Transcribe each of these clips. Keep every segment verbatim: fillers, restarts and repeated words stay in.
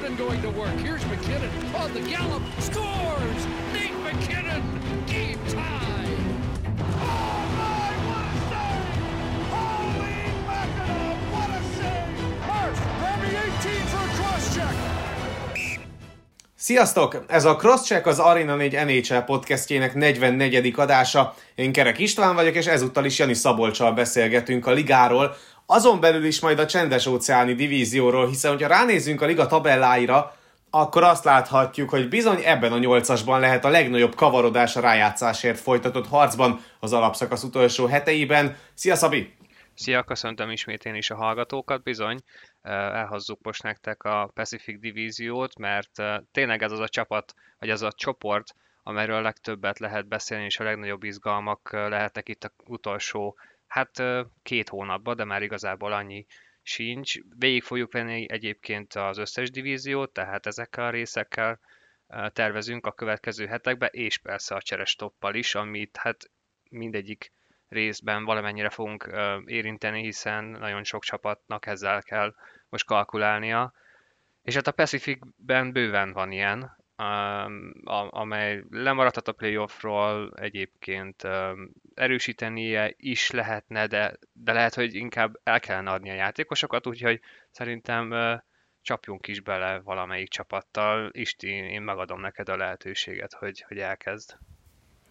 McKinnon going to work. Here's McKinnon on the gallop. Scores! Nate McKinnon! Game tie! Oh my, what a save! Holy mackerel, what a save! First, Remy tizenkilenc for Crosscheck! Sziasztok! Ez a Crosscheck az Arena négy en há el podcastjének negyvennegyedik adása. Én Kerek István vagyok, és ezúttal is Jani Szabolcssal beszélgetünk a ligáról, azon belül is majd a Csendes-óceáni divízióról, hiszen hogyha ránézzünk a liga tabelláira, akkor azt láthatjuk, hogy bizony ebben a nyolcasban lehet a legnagyobb kavarodás a rájátszásért folytatott harcban az alapszakasz utolsó heteiben. Szia Szabi! Szia, köszöntöm ismét én is a hallgatókat, bizony. Elhozzuk most nektek a Pacific Divíziót, mert tényleg ez az a csapat, vagy az a csoport, amiről legtöbbet lehet beszélni, és a legnagyobb izgalmak lehetnek itt a utolsó hát két hónapban, de már igazából annyi sincs. Végig fogjuk venni egyébként az összes divíziót, tehát ezekkel a részekkel tervezünk a következő hetekben, és persze a cserestoppal is, amit hát mindegyik részben valamennyire fogunk érinteni, hiszen nagyon sok csapatnak ezzel kell most kalkulálnia. És hát a Pacificben bőven van ilyen, amely lemaradhat a playoffról, egyébként erősítenie is lehetne, de, de lehet, hogy inkább el kellene adni a játékosokat, úgyhogy szerintem csapjunk is bele valamelyik csapattal. Isti, én megadom neked a lehetőséget, hogy, hogy elkezd.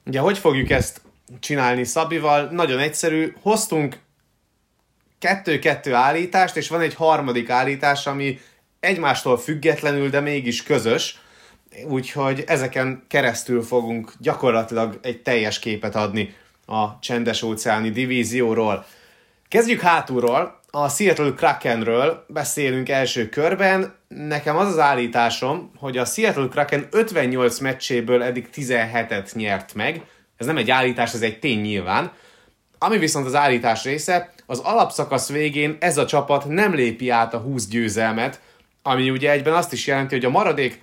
Ugye, hogy fogjuk ezt csinálni Szabival? Nagyon egyszerű, hoztunk kettő-kettő állítást, és van egy harmadik állítás, ami egymástól függetlenül, de mégis közös, úgyhogy ezeken keresztül fogunk gyakorlatilag egy teljes képet adni a Csendes-óceáni divízióról. Kezdjük hátulról, a Seattle Krakenről beszélünk első körben. Nekem az az állításom, hogy a Seattle Kraken ötvennyolc meccséből eddig tizenhetet nyert meg. Ez nem egy állítás, ez egy tény nyilván. Ami viszont az állítás része, az alapszakasz végén ez a csapat nem lépi át a húsz győzelmet, ami ugye egyben azt is jelenti, hogy a maradék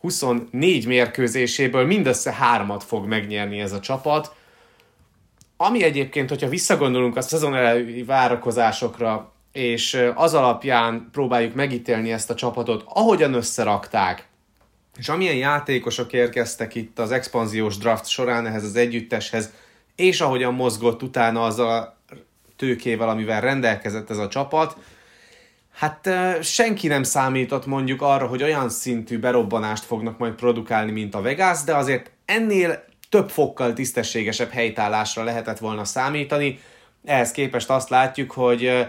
huszonnégy mérkőzéséből mindössze hármat fog megnyerni ez a csapat. Ami egyébként, hogyha visszagondolunk a szezon előtti várakozásokra, és az alapján próbáljuk megítélni ezt a csapatot, ahogyan összerakták, és amilyen játékosok érkeztek itt az expanziós draft során ehhez az együtteshez, és ahogyan mozgott utána az a tőkével, amivel rendelkezett ez a csapat, hát senki nem számított mondjuk arra, hogy olyan szintű berobbanást fognak majd produkálni, mint a Vegas, de azért ennél több fokkal tisztességesebb helytállásra lehetett volna számítani. Ehhez képest azt látjuk, hogy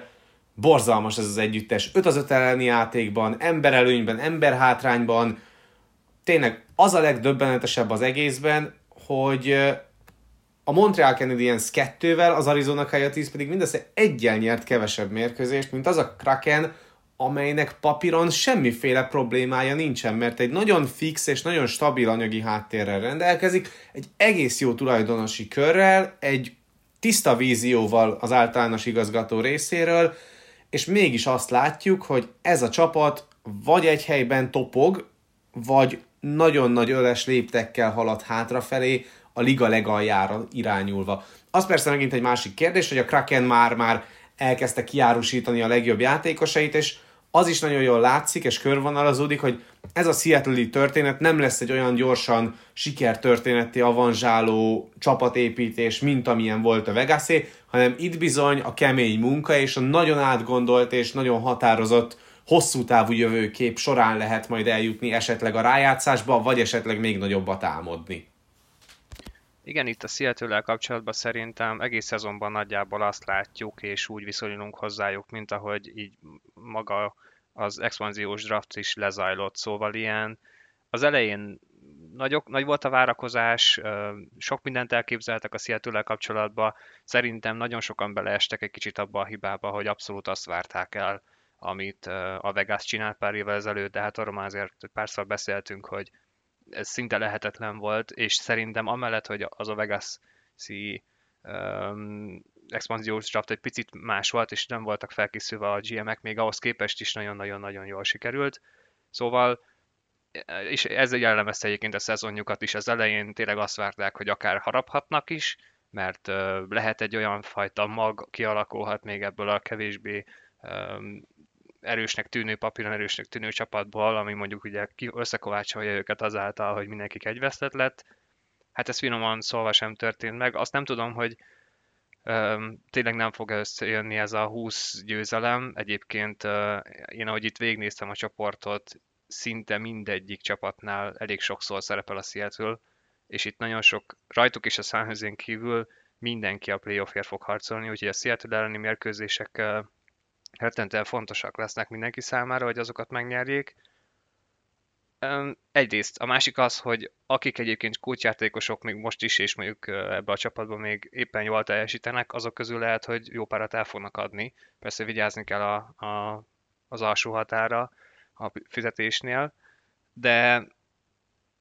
borzalmas ez az együttes. öt az öt elleni játékban, emberelőnyben, emberhátrányban. Tényleg az a legdöbbenetesebb az egészben, hogy a Montreal Canadiens kettővel, az Arizona Coyotes pedig mindössze egyel nyert kevesebb mérkőzést, mint az a Kraken, amelynek papíron semmiféle problémája nincsen, mert egy nagyon fix és nagyon stabil anyagi háttérrel rendelkezik, egy egész jó tulajdonosi körrel, egy tiszta vízióval az általános igazgató részéről, és mégis azt látjuk, hogy ez a csapat vagy egy helyben topog, vagy nagyon nagy öles léptekkel halad hátrafelé, a liga legaljára irányulva. Az persze megint egy másik kérdés, hogy a Kraken már-már elkezdte kiárusítani a legjobb játékosait, és az is nagyon jól látszik, és körvonalazódik, hogy ez a Seattle-i történet nem lesz egy olyan gyorsan sikertörténetté avanzsáló csapatépítés, mint amilyen volt a Vegasé, hanem itt bizony a kemény munka és a nagyon átgondolt és nagyon határozott hosszú távú jövőkép során lehet majd eljutni esetleg a rájátszásba, vagy esetleg még nagyobbat álmodni. Igen, itt a Seattle-lel kapcsolatban szerintem egész szezonban nagyjából azt látjuk, és úgy viszonyulunk hozzájuk, mint ahogy így maga az expanziós draft is lezajlott. Szóval ilyen az elején nagyok, nagy volt a várakozás, sok mindent elképzeltek a Seattle-lel kapcsolatban. Szerintem nagyon sokan beleestek egy kicsit abba a hibába, hogy abszolút azt várták el, amit a Vegas csinált pár évvel ezelőtt, de hát arról már azért párszor beszéltünk, hogy ez szinte lehetetlen volt, és szerintem amellett, hogy az a Vegas-i um, expanziós draft egy picit más volt, és nem voltak felkészülve a gé em-ek, még ahhoz képest is nagyon-nagyon-nagyon jól sikerült. Szóval, és ez jellemezte egyébként a szezonjukat is, az elején tényleg azt várták, hogy akár haraphatnak is, mert uh, lehet egy olyan fajta mag kialakulhat még ebből a kevésbé um, erősnek tűnő, papíron erősnek tűnő csapatból, ami mondjuk ugye összekovácsolja őket azáltal, hogy mindenki kegyvesztett lett. Hát ez finoman szólva sem történt meg. Azt nem tudom, hogy um, tényleg nem fog összejönni ez a húsz győzelem. Egyébként uh, én, ahogy itt végignéztem a csoportot, szinte mindegyik csapatnál elég sokszor szerepel a Seattle, és itt nagyon sok, rajtuk és a San Josén kívül mindenki a playoffért fog harcolni, úgyhogy a Seattle elleni mérkőzések uh, rettentően fontosak lesznek mindenki számára, hogy azokat megnyerjék. Egyrészt. A másik az, hogy akik egyébként kulcsjátékosok még most is, és mondjuk ebbe a csapatban még éppen jól teljesítenek, azok közül lehet, hogy jó párat el fognak adni. Persze vigyázni kell a, a, az alsó határa a fizetésnél, de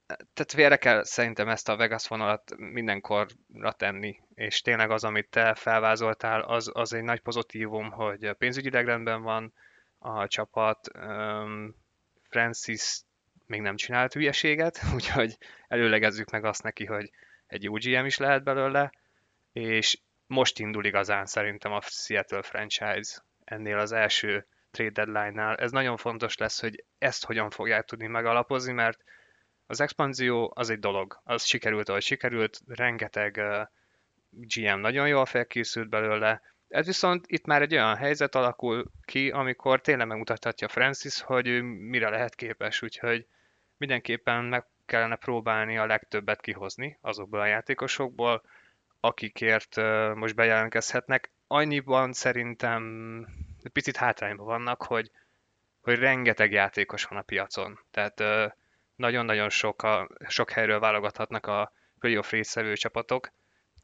tehát félre kell szerintem ezt a Vegas vonalat mindenkorra tenni, és tényleg az, amit te felvázoltál, az, az egy nagy pozitívum, hogy pénzügyileg rendben van a csapat, Francis még nem csinált hülyeséget, úgyhogy előlegezzük meg azt neki, hogy egy jó gé em is lehet belőle, és most indul igazán szerintem a Seattle franchise ennél az első trade deadline-nál. Ez nagyon fontos lesz, hogy ezt hogyan fogják tudni megalapozni, mert az expanzió az egy dolog, az sikerült, ahogy sikerült, rengeteg gé em nagyon jól felkészült belőle, ez viszont itt már egy olyan helyzet alakul ki, amikor tényleg megmutathatja Francis, hogy ő mire lehet képes, úgyhogy mindenképpen meg kellene próbálni a legtöbbet kihozni azokból a játékosokból, akikért most bejelentkezhetnek. Annyiban szerintem picit hátrányban vannak, hogy, hogy rengeteg játékos van a piacon, tehát nagyon-nagyon sok, a, sok helyről válogathatnak a playoff résztvevő csapatok,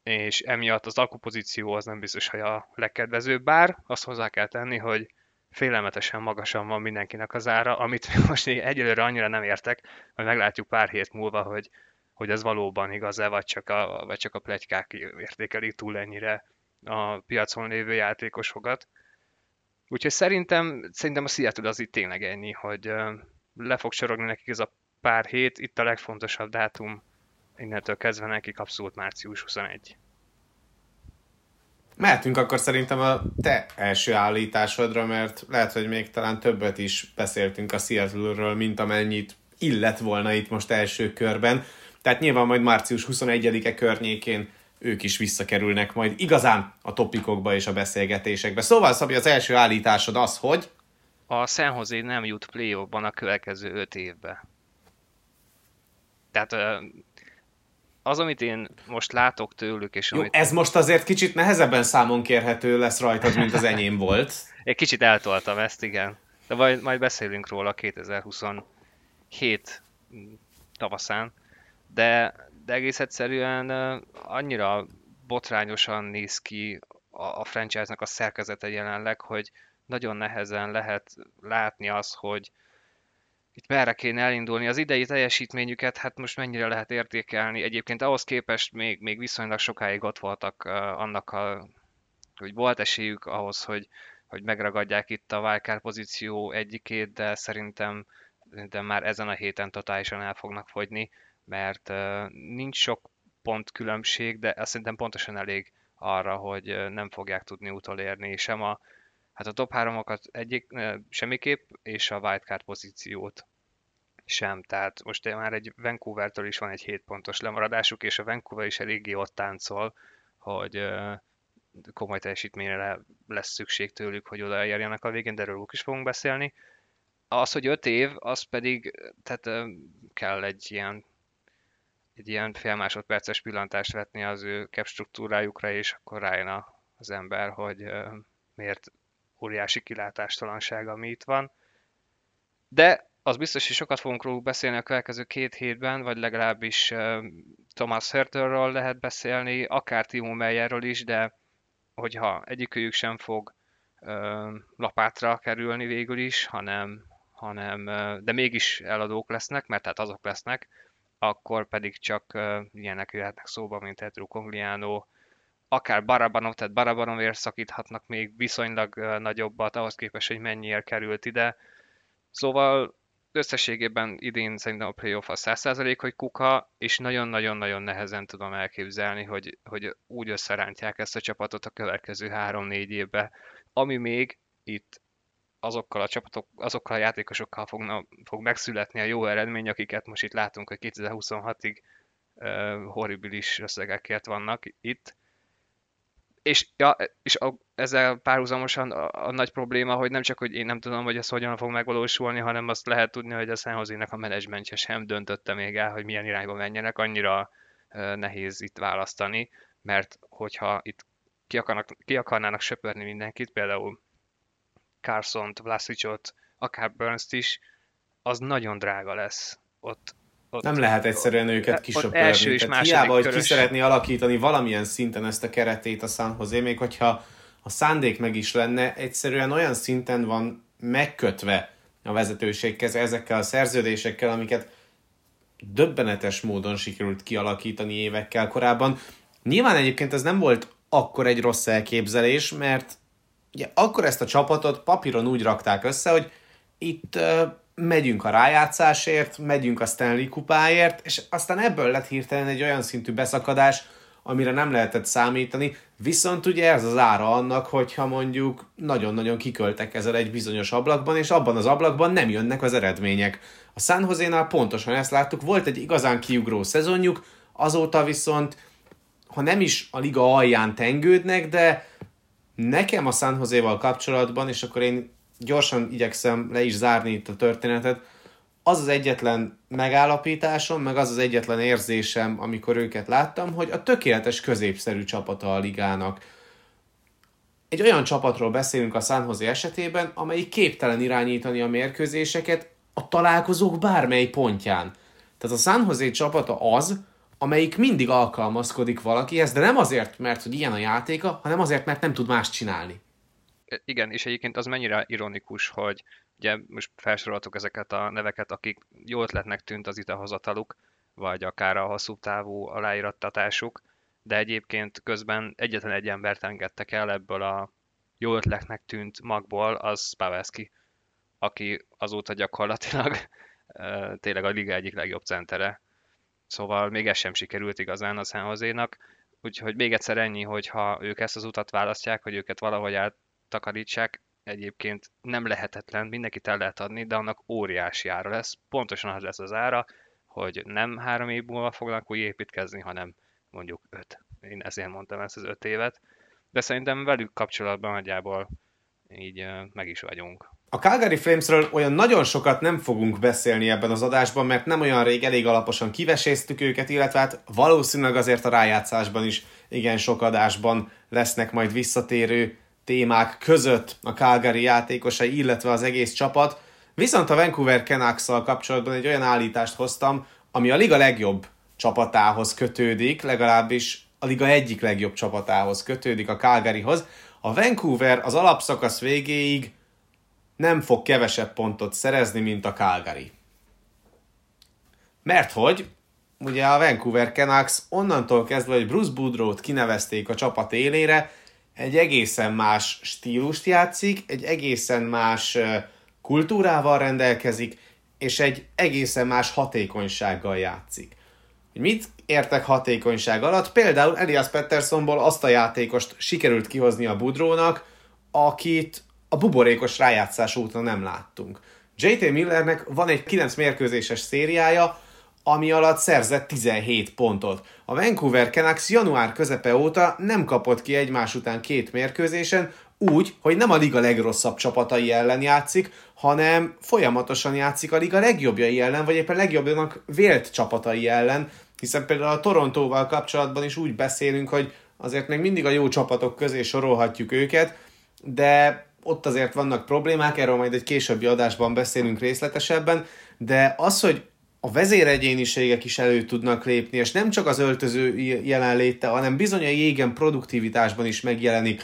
és emiatt az alkupozíció az nem biztos, hogy a legkedvezőbb, bár azt hozzá kell tenni, hogy félelmetesen magasan van mindenkinek az ára, amit most még egyelőre annyira nem értek, hogy meglátjuk pár hét múlva, hogy, hogy ez valóban igaz-e, vagy csak a, vagy csak a pletykák értékelik túl ennyire a piacon lévő játékosokat. Úgyhogy szerintem, szerintem a Seattle az itt tényleg ennyi, hogy le fog sorogni nekik ez a pár hét, itt a legfontosabb dátum, innentől kezdve nekik abszolút március huszonegyedike. Mehetünk akkor szerintem a te első állításodra, mert lehet, hogy még talán többet is beszéltünk a Seattle-ről, mint amennyit illett volna itt most első körben. Tehát nyilván majd március huszonegyedike környékén ők is visszakerülnek majd igazán a topikokba és a beszélgetésekbe. Szóval, Szabi, az első állításod az, hogy... A San Jose nem jut playoffban a következő öt évbe. Tehát... az, amit én most látok tőlük, és jó, amit... ez most azért kicsit nehezebben számon kérhető lesz rajtad, mint az enyém volt. Én kicsit eltoltam ezt, igen. De majd, majd beszélünk róla kétezer-huszonhét tavaszán. De, de egész egyszerűen annyira botrányosan néz ki a, a franchise-nak a szerkezete jelenleg, hogy nagyon nehezen lehet látni azt, hogy itt merre kéne elindulni. Az idei teljesítményüket hát most mennyire lehet értékelni. Egyébként ahhoz képest még, még viszonylag sokáig ott voltak uh, annak, a, hogy volt esélyük ahhoz, hogy, hogy megragadják itt a wildcard pozíció egyikét, de szerintem, szerintem már ezen a héten totálisan el fognak fogyni, mert uh, nincs sok pont különbség, de ez szerintem pontosan elég arra, hogy uh, nem fogják tudni utolérni sem a Hát a top háromokat egyik, semmiképp, és a wildcard pozíciót sem. Tehát most már egy Vancouvertől is van egy hét pontos lemaradásuk, és a Vancouver is eléggé ott táncol, hogy komoly teljesítményre lesz szükség tőlük, hogy odaérjenek a végén, de erről is fogunk beszélni. Az, hogy öt év, az pedig tehát kell egy ilyen, egy ilyen fél másodperces pillantást vetni az ő cap struktúrájukra, és akkor rájön az ember, hogy miért óriási kilátástalanság, ami itt van. De az biztos, hogy sokat fogunk róluk beszélni a következő két hétben, vagy legalábbis uh, Thomas Hertlről lehet beszélni, akár Timo Meierről is, de hogyha egyikőjük sem fog uh, lapátra kerülni végül is, hanem, hanem uh, de mégis eladók lesznek, mert tehát azok lesznek, akkor pedig csak uh, ilyenek jöhetnek szóba, mint Andrew Cogliano, akár Barabanov, tehát Barabanovért szakíthatnak még viszonylag nagyobbat, ahhoz képest, hogy mennyiért került ide. Szóval összességében idén szerintem a playoff a száz százalék, hogy kuka, és nagyon-nagyon-nagyon nehezen tudom elképzelni, hogy, hogy úgy összerántják ezt a csapatot a következő három-négy évbe. Ami még itt azokkal a csapatok, azokkal a játékosokkal fogna, fog megszületni a jó eredmény, akiket most itt látunk, hogy kétezer-huszonhatig uh, horribilis összegekért vannak itt. És, ja, és a, ezzel párhuzamosan a, a nagy probléma, hogy nem csak, hogy én nem tudom, hogy ez hogyan fog megvalósulni, hanem azt lehet tudni, hogy a San Josénak a menedzsmentje sem döntötte még el, hogy milyen irányba menjenek, annyira uh, nehéz itt választani, mert hogyha itt ki, akarnak, ki akarnának söpörni mindenkit, például Carsont, Vlasicsot, akár Burnst is, az nagyon drága lesz. Ott, ott nem lehet egyszerűen őket kisöpörni. Hiába, hogy ki szeretné alakítani valamilyen szinten ezt a keretét a San Jose, még hogyha a szándék meg is lenne, egyszerűen olyan szinten van megkötve a vezetőség keze ezekkel a szerződésekkel, amiket döbbenetes módon sikerült kialakítani évekkel korábban. Nyilván egyébként ez nem volt akkor egy rossz elképzelés, mert ugye, akkor ezt a csapatot papíron úgy rakták össze, hogy itt uh, megyünk a rájátszásért, megyünk a Stanley kupáért, és aztán ebből lett hirtelen egy olyan szintű beszakadás, amire nem lehetett számítani, viszont ugye ez az ára annak, hogyha mondjuk nagyon-nagyon kiköltekezel egy bizonyos ablakban, és abban az ablakban nem jönnek az eredmények. A San Josénál pontosan ezt láttuk, volt egy igazán kiugró szezonjuk, azóta viszont, ha nem is a liga alján tengődnek, de nekem a San Joséval kapcsolatban, és akkor én gyorsan igyekszem le is zárni itt a történetet, az az egyetlen megállapításom, meg az az egyetlen érzésem, amikor őket láttam, hogy a tökéletes középszerű csapata a ligának. Egy olyan csapatról beszélünk a San Jose esetében, amelyik képtelen irányítani a mérkőzéseket a találkozók bármely pontján. Tehát a San Jose csapata az, amelyik mindig alkalmazkodik valakihez, de nem azért, mert hogy ilyen a játéka, hanem azért, mert nem tud más csinálni. Igen, és egyébként az mennyire ironikus, hogy ugye most felsoroltuk ezeket a neveket, akik jó ötletnek tűnt az idehozataluk, vagy akár a hosszú távú aláírattatásuk, de egyébként közben egyetlen egy embert engedtek el ebből a jó ötletnek tűnt magból, az Pavelski, aki azóta gyakorlatilag tényleg a liga egyik legjobb centere. Szóval még ez sem sikerült igazán a San Josénak, úgyhogy még egyszer ennyi, hogyha ők ezt az utat választják, hogy őket valahogy áttakarítsák, egyébként nem lehetetlen, mindenkit el lehet adni, de annak óriási ára lesz. Pontosan az lesz az ára, hogy nem három év múlva fognak úgy építkezni, hanem mondjuk öt. Én ezért mondtam ezt az öt évet, de szerintem velük kapcsolatban nagyjából így meg is vagyunk. A Calgary Flamesről olyan nagyon sokat nem fogunk beszélni ebben az adásban, mert nem olyan rég elég alaposan kiveséztük őket, illetve hát valószínűleg azért a rájátszásban is igen sok adásban lesznek majd visszatérő témák között a Calgary játékosai, illetve az egész csapat. Viszont a Vancouver Canucks-szal kapcsolatban egy olyan állítást hoztam, ami a liga legjobb csapatához kötődik, legalábbis a liga egyik legjobb csapatához kötődik, a Calgaryhoz. A Vancouver az alapszakasz végéig nem fog kevesebb pontot szerezni, mint a Calgary. Mert hogy, ugye a Vancouver Canucks onnantól kezdve, hogy Bruce Boudreau-t kinevezték a csapat élére, egy egészen más stílust játszik, egy egészen más kultúrával rendelkezik, és egy egészen más hatékonysággal játszik. Mit értek hatékonyság alatt? Például Elias Petterssonból azt a játékost sikerült kihozni a Boudreau-nak, akit a buborékos rájátszás óta nem láttunk. J T. Millernek van egy kilenc mérkőzéses szériája, ami alatt szerzett tizenhét pontot. A Vancouver Canucks január közepe óta nem kapott ki egymás után két mérkőzésen, úgy, hogy nem a liga legrosszabb csapatai ellen játszik, hanem folyamatosan játszik a liga legjobbjai ellen, vagy éppen legjobbnak vélt csapatai ellen, hiszen például a Torontóval kapcsolatban is úgy beszélünk, hogy azért még mindig a jó csapatok közé sorolhatjuk őket, de ott azért vannak problémák, erről majd egy későbbi adásban beszélünk részletesebben, de az, hogy a vezéregyéniségek is elő tudnak lépni, és nem csak az öltöző jelenléte, hanem bizony a jégen produktivitásban is megjelenik.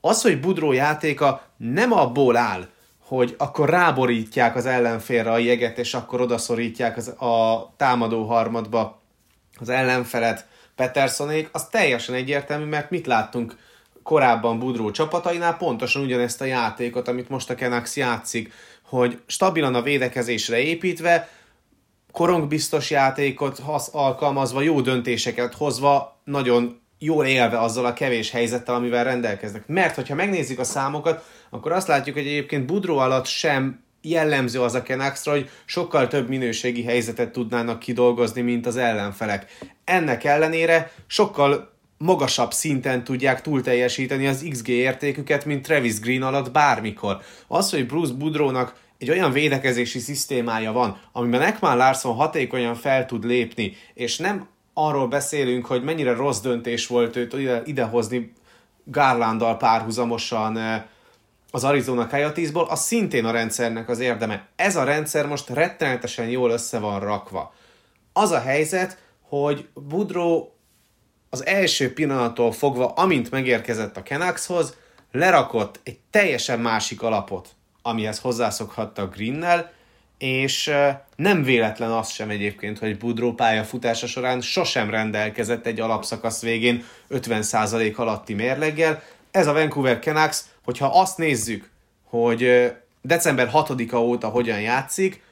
Az, hogy Boudreau játéka nem abból áll, hogy akkor ráborítják az ellenfélre a jeget, és akkor odaszorítják az, a támadó harmadba az ellenfelet Petterssonék, az teljesen egyértelmű, mert mit láttunk korábban Boudreau csapatainál, pontosan ugyanezt a játékot, amit most a Canucks játszik, hogy stabilan a védekezésre építve, korongbiztos játékot alkalmazva, jó döntéseket hozva, nagyon jól élve azzal a kevés helyzettel, amivel rendelkeznek. Mert hogyha megnézzük a számokat, akkor azt látjuk, hogy egyébként Boudreau alatt sem jellemző az a Canucksra, hogy sokkal több minőségi helyzetet tudnának kidolgozni, mint az ellenfelek. Ennek ellenére sokkal magasabb szinten tudják túlteljesíteni az iksz gé értéküket, mint Travis Green alatt bármikor. Az, hogy Bruce Boudreau-nak egy olyan védekezési szisztémája van, amiben Ekman Larson hatékonyan fel tud lépni, és nem arról beszélünk, hogy mennyire rossz döntés volt őt idehozni Garlanddal párhuzamosan az Arizona Coyotesból, az szintén a rendszernek az érdeme. Ez a rendszer most rettenetesen jól össze van rakva. Az a helyzet, hogy Boudreau az első pillanattól fogva, amint megérkezett a Canuckshoz, lerakott egy teljesen másik alapot, amihez hozzászokhatta Greennel, és nem véletlen az sem egyébként, hogy Boudreau pályafutása során sosem rendelkezett egy alapszakasz végén ötven százalék alatti mérleggel. Ez a Vancouver Canucks, hogyha azt nézzük, hogy december hatodika óta hogyan játszik,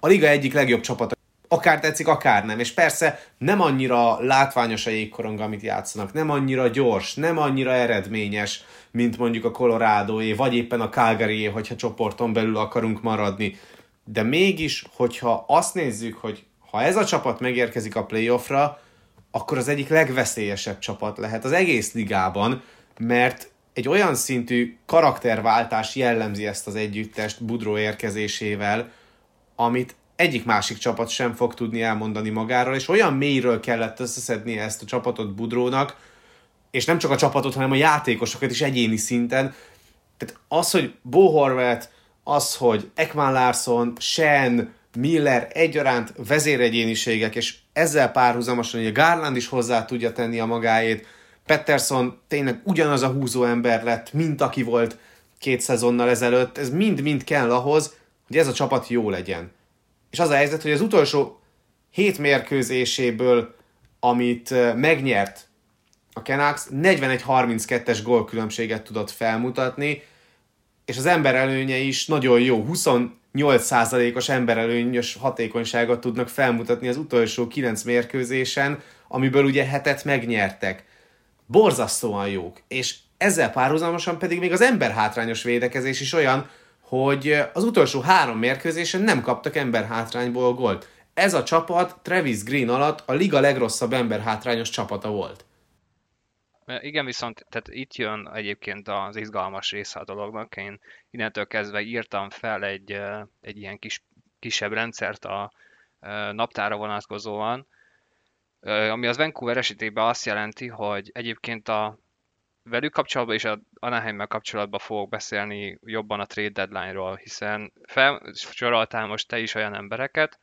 a liga egyik legjobb csapata. Akár tetszik, akár nem. És persze nem annyira látványos a jégkorong, amit játszanak, nem annyira gyors, nem annyira eredményes, mint mondjuk a Coloradoé, vagy éppen a Calgaryé, hogyha csoporton belül akarunk maradni. De mégis, hogyha azt nézzük, hogy ha ez a csapat megérkezik a playoffra, akkor az egyik legveszélyesebb csapat lehet az egész ligában, mert egy olyan szintű karakterváltás jellemzi ezt az együttest Boudreau érkezésével, amit egyik másik csapat sem fog tudni elmondani magáról, és olyan mélyről kellett összeszedni ezt a csapatot Boudreaunak, és nem csak a csapatot, hanem a játékosokat is egyéni szinten. Tehát az, hogy Bo Horvat, az, hogy Ekman Larson, Shen, Miller egyaránt vezéregyéniségek, és ezzel párhuzamosan, hogy a Garland is hozzá tudja tenni a magáét, Pettersson tényleg ugyanaz a húzó ember lett, mint aki volt két szezonnal ezelőtt, ez mind-mind kell ahhoz, hogy ez a csapat jó legyen. És az a helyzet, hogy az utolsó hét mérkőzéséből, amit megnyert a Canucks, negyvenegy harminckettes gólkülönbséget tudott felmutatni, és az emberelőnye is nagyon jó, huszonnyolc százalékos emberelőnyös hatékonyságot tudnak felmutatni az utolsó kilenc mérkőzésen, amiből ugye hetet megnyertek. Borzasztóan jók, és ezzel párhuzamosan pedig még az emberhátrányos védekezés is olyan, hogy az utolsó három mérkőzésen nem kaptak emberhátrányból gólt. Ez a csapat Travis Green alatt a liga legrosszabb emberhátrányos csapata volt. Igen, viszont tehát itt jön egyébként az izgalmas része a dolognak. Én innentől kezdve írtam fel egy, egy ilyen kis, kisebb rendszert a naptára vonatkozóan, ami az Vancouver esetében azt jelenti, hogy egyébként a velük kapcsolatban és a Anaheimmel kapcsolatban fogok beszélni jobban a trade deadline-ról, hiszen felsoroltál most te is olyan embereket,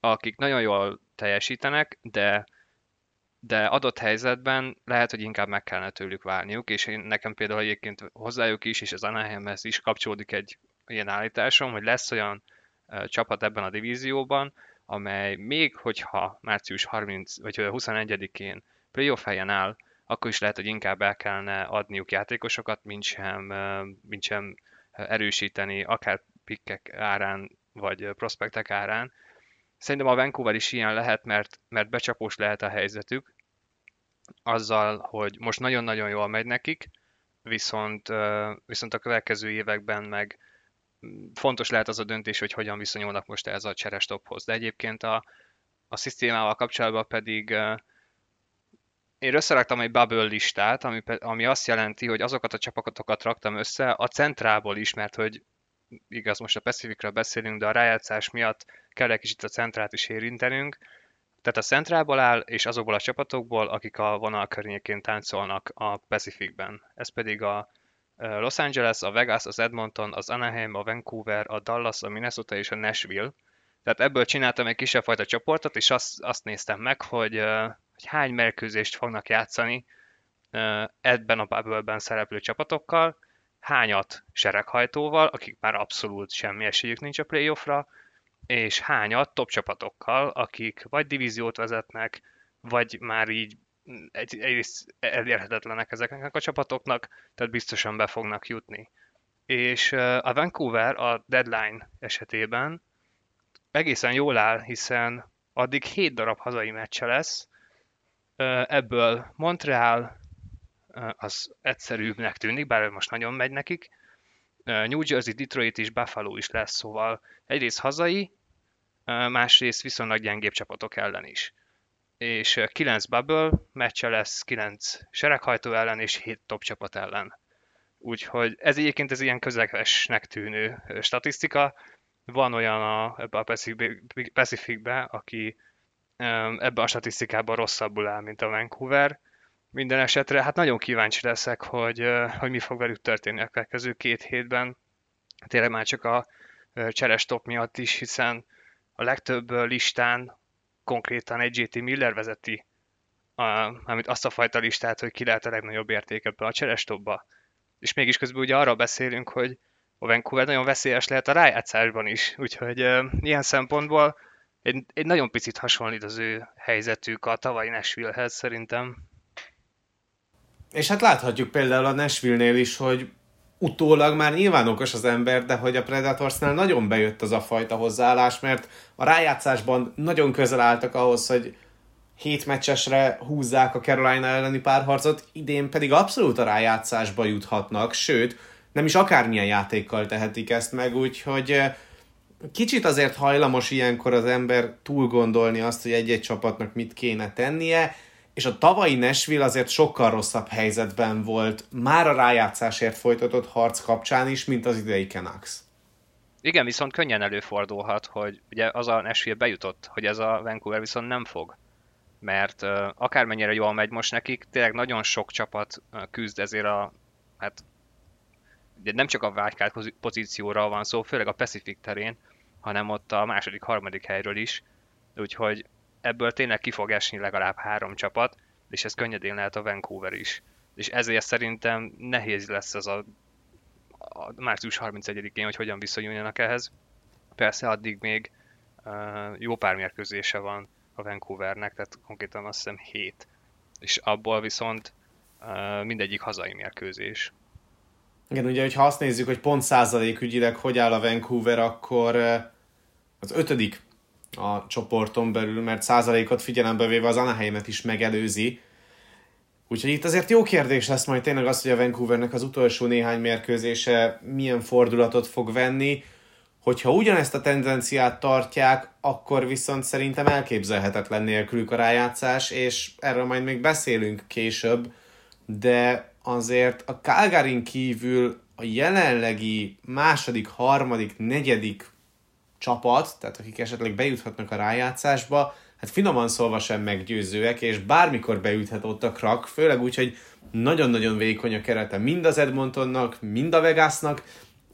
akik nagyon jól teljesítenek, de, de adott helyzetben lehet, hogy inkább meg kellene tőlük várniuk, és én, nekem például egyébként hozzájuk is, és az Anaheimhez is kapcsolódik egy ilyen állításom, hogy lesz olyan uh, csapat ebben a divízióban, amely még hogyha március harmincadikán vagy huszonegyedikén playoff helyen áll, akkor is lehet, hogy inkább el kellene adniuk játékosokat, mint sem, mint sem erősíteni, akár pikkek árán, vagy prospektek árán. Szerintem a Vancouver is ilyen lehet, mert, mert becsapós lehet a helyzetük, azzal, hogy most nagyon-nagyon jól megy nekik, viszont, viszont a következő években meg fontos lehet az a döntés, hogy hogyan viszonyulnak most ez a cserestophoz. De egyébként a, a szisztémával kapcsolatban pedig én összeraktam egy bubble listát, ami, ami azt jelenti, hogy azokat a csapatokat raktam össze a centrából is, mert hogy igaz, most a Pacificről beszélünk, de a rájátszás miatt kell egy kicsit a centrát is érintenünk. Tehát a centrából áll, és azokból a csapatokból, akik a vonal környékén táncolnak a Pacificben. Ez pedig a Los Angeles, a Vegas, az Edmonton, az Anaheim, a Vancouver, a Dallas, a Minnesota és a Nashville. Tehát ebből csináltam egy kisebb fajta csoportot, és azt, azt néztem meg, hogy hogy hány mérkőzést fognak játszani uh, ebben a bubble-ben szereplő csapatokkal, hányat sereghajtóval, akik már abszolút semmi esélyük nincs a playoffra, és hányat top csapatokkal, akik vagy divíziót vezetnek, vagy már így egy, egyrészt elérhetetlenek ezeknek a csapatoknak, tehát biztosan be fognak jutni. És uh, a Vancouver a deadline esetében egészen jól áll, hiszen addig hét darab hazai meccse lesz, ebből Montreal, az egyszerűbbnek tűnik, bár most nagyon megy nekik. New Jersey, Detroit és Buffalo is lesz, szóval egyrészt hazai, másrészt viszonylag gyengébb csapatok ellen is. És kilenc bubble meccse lesz, kilenc sereghajtó ellen és hét top csapat ellen. Úgyhogy ez egyébként ez ilyen közepesnek tűnő statisztika. Van olyan a, ebbe a Pacificbe, aki ebben a statisztikában rosszabbul áll, mint a Vancouver. Minden esetre hát nagyon kíváncsi leszek, hogy, hogy mi fog velük történni a következő két hétben. Tényleg már csak a cseres top miatt is, hiszen a legtöbb listán konkrétan egy jé té. Miller vezeti a, amit azt a fajta listát, hogy ki lehet a legnagyobb érték ebben a cseres topba. És mégis közben ugye arra beszélünk, hogy a Vancouver nagyon veszélyes lehet a rájátszásban is. Úgyhogy e, ilyen szempontból egy, egy nagyon picit hasonlít az ő helyzetük a tavalyi Nashville-hez szerintem. És hát láthatjuk például a Nashville-nél is, hogy utólag már nyilván okos az ember, de hogy a Predatorsnál nagyon bejött az a fajta hozzáállás, mert a rájátszásban nagyon közel álltak ahhoz, hogy hét meccsesre húzzák a Carolina elleni párharcot, idén pedig abszolút a rájátszásba juthatnak, sőt, nem is akármilyen játékkal tehetik ezt meg, úgyhogy kicsit azért hajlamos ilyenkor az ember túl gondolni azt, hogy egy-egy csapatnak mit kéne tennie, és a tavalyi Nashville azért sokkal rosszabb helyzetben volt már a rájátszásért folytatott harc kapcsán is, mint az idei Canucks. Igen, viszont könnyen előfordulhat, hogy ugye az a Nashville bejutott, hogy ez a Vancouver viszont nem fog. Mert uh, akármennyire jól megy most nekik, tényleg nagyon sok csapat uh, küzd ezért a, hát ugye nem csak a wildcard pozícióra van szó, főleg a Pacific terén, hanem ott a második, harmadik helyről is. Úgyhogy ebből tényleg ki fog esni legalább három csapat, és ez könnyedén lehet a Vancouver is. És ezért szerintem nehéz lesz ez a, a március harmincegyedikén, hogy hogyan viszonyuljanak ehhez. Persze addig még uh, jó pár mérkőzése van a Vancouvernek, tehát konkrétan azt hiszem hét, és abból viszont uh, mindegyik hazai mérkőzés. Igen, ugye, hogyha azt nézzük, hogy pont százalékügyileg hogy áll a Vancouver, akkor uh, az ötödik a csoporton belül, mert százalékot figyelembe véve az Anaheimet is megelőzi. Úgyhogy itt azért jó kérdés lesz majd tényleg az, hogy a Vancouvernek az utolsó néhány mérkőzése milyen fordulatot fog venni. Hogyha ugyanezt a tendenciát tartják, akkor viszont szerintem elképzelhetetlen nélkülük a rájátszás, és erről majd még beszélünk később, de azért a Calgaryn kívül a jelenlegi második, harmadik, negyedik csapat, tehát akik esetleg bejuthatnak a rájátszásba, hát finoman szólva sem meggyőzőek, és bármikor bejuthat ott a krak, főleg úgy, hogy nagyon-nagyon vékony a kerete mind az Edmontonnak, mind a Vegasnak,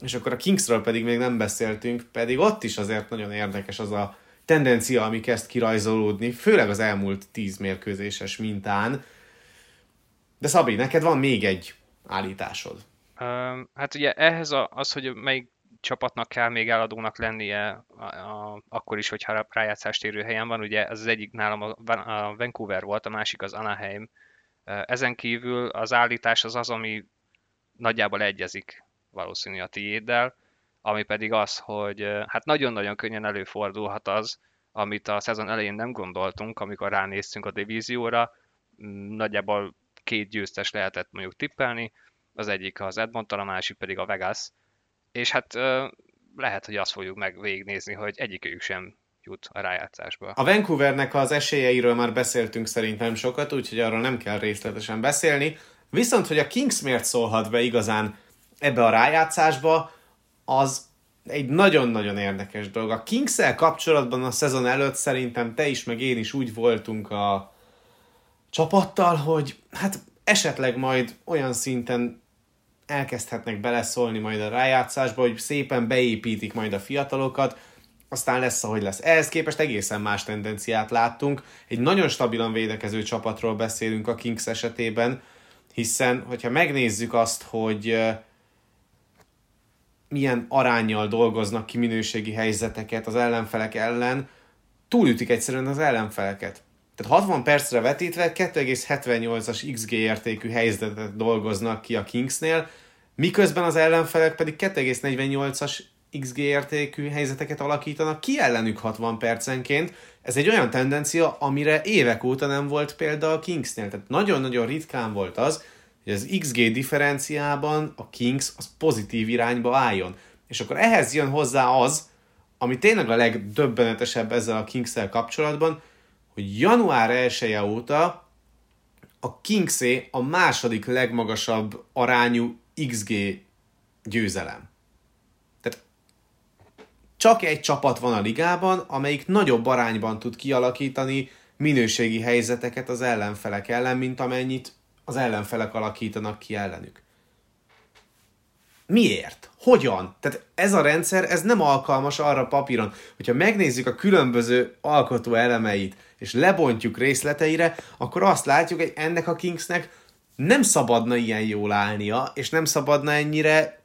és akkor a Kingsről pedig még nem beszéltünk, pedig ott is azért nagyon érdekes az a tendencia, ami kezd kirajzolódni, főleg az elmúlt tíz mérkőzéses mintán. De Szabi, neked van még egy állításod. Um, hát ugye ehhez a, az, hogy melyik csapatnak kell még eladónak lennie a, a, akkor is, hogyha rájátszást érő helyen van, ugye az egyik nálam a, a Vancouver volt, a másik az Anaheim. Ezen kívül az állítás az az, ami nagyjából egyezik valószínű a tiéddel, ami pedig az, hogy hát nagyon-nagyon könnyen előfordulhat az, amit a szezon elején nem gondoltunk, amikor ránéztünk a divízióra, nagyjából két győztes lehetett mondjuk tippelni, az egyik az Edmonton, a másik pedig a Vegas, és hát lehet, hogy azt fogjuk meg végignézni, hogy egyikük sem jut a rájátszásba. A Vancouvernek az esélyeiről már beszéltünk szerintem sokat, úgyhogy arról nem kell részletesen beszélni, viszont hogy a Kings miért szólhat be igazán ebbe a rájátszásba, az egy nagyon-nagyon érdekes dolog. A Kings-el kapcsolatban a szezon előtt szerintem te is, meg én is úgy voltunk a csapattal, hogy hát esetleg majd olyan szinten elkezdhetnek beleszólni majd a rájátszásba, hogy szépen beépítik majd a fiatalokat, aztán lesz, ahogy lesz. Ehhez képest egészen más tendenciát láttunk. Egy nagyon stabilan védekező csapatról beszélünk a Kings esetében, hiszen, hogyha megnézzük azt, hogy milyen aránnyal dolgoznak ki minőségi helyzeteket az ellenfelek ellen, túlütik egyszerűen az ellenfeleket. Tehát hatvan percre vetítve kettő egész hetvennyolcas iksz gé értékű helyzetet dolgoznak ki a Kingsnél, miközben az ellenfelek pedig kettő egész negyvennyolcas iksz gé értékű helyzeteket alakítanak ki ellenük hatvan percenként. Ez egy olyan tendencia, amire évek óta nem volt példa a Kingsnél. Tehát nagyon-nagyon ritkán volt az, hogy az iksz gé differenciában a Kings az pozitív irányba álljon. És akkor ehhez jön hozzá az, ami tényleg a legdöbbenetesebb ezzel a Kings-szel kapcsolatban, hogy január elseje óta a Kingsé a második legmagasabb arányú iksz gé győzelem. Tehát csak egy csapat van a ligában, amelyik nagyobb arányban tud kialakítani minőségi helyzeteket az ellenfelek ellen, mint amennyit az ellenfelek alakítanak ki ellenük. Miért? Hogyan? Tehát ez a rendszer, ez nem alkalmas arra papíron. Hogyha megnézzük a különböző alkotó elemeit, és lebontjuk részleteire, akkor azt látjuk, hogy ennek a Kingsnek nem szabadna ilyen jól állnia, és nem szabadna ennyire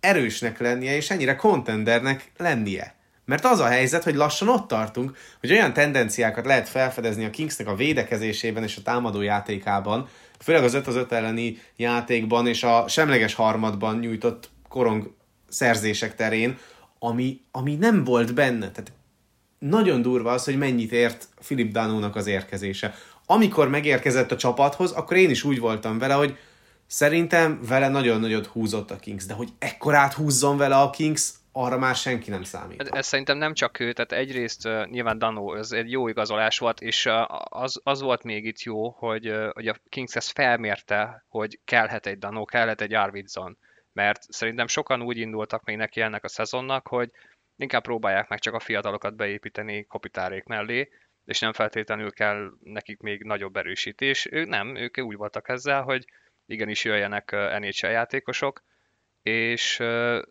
erősnek lennie, és ennyire contendernek lennie. Mert az a helyzet, hogy lassan ott tartunk, hogy olyan tendenciákat lehet felfedezni a Kingsnek a védekezésében és a támadó játékában, főleg az öt az öt elleni játékban és a semleges harmadban nyújtott korong szerzések terén, ami, ami nem volt benne. Tehát nagyon durva az, hogy mennyit ért Philip Danault-nak az érkezése. Amikor megérkezett a csapathoz, akkor én is úgy voltam vele, hogy szerintem vele nagyon nagyot húzott a Kings, de hogy ekkorát húzzon vele a Kings, arra már senki nem számít. Ez, ez szerintem nem csak ő, tehát egyrészt uh, nyilván Danault, ez egy jó igazolás volt, és uh, az, az volt még itt jó, hogy, uh, hogy a Kings ezt felmérte, hogy kellhet egy Danault, kellhet egy Arvidsson, mert szerintem sokan úgy indultak még neki ennek a szezonnak, hogy inkább próbálják meg csak a fiatalokat beépíteni Kopitárék mellé, és nem feltétlenül kell nekik még nagyobb erősítés. Ők nem, ők úgy voltak ezzel, hogy igenis jöjjenek uh, en há el játékosok, És,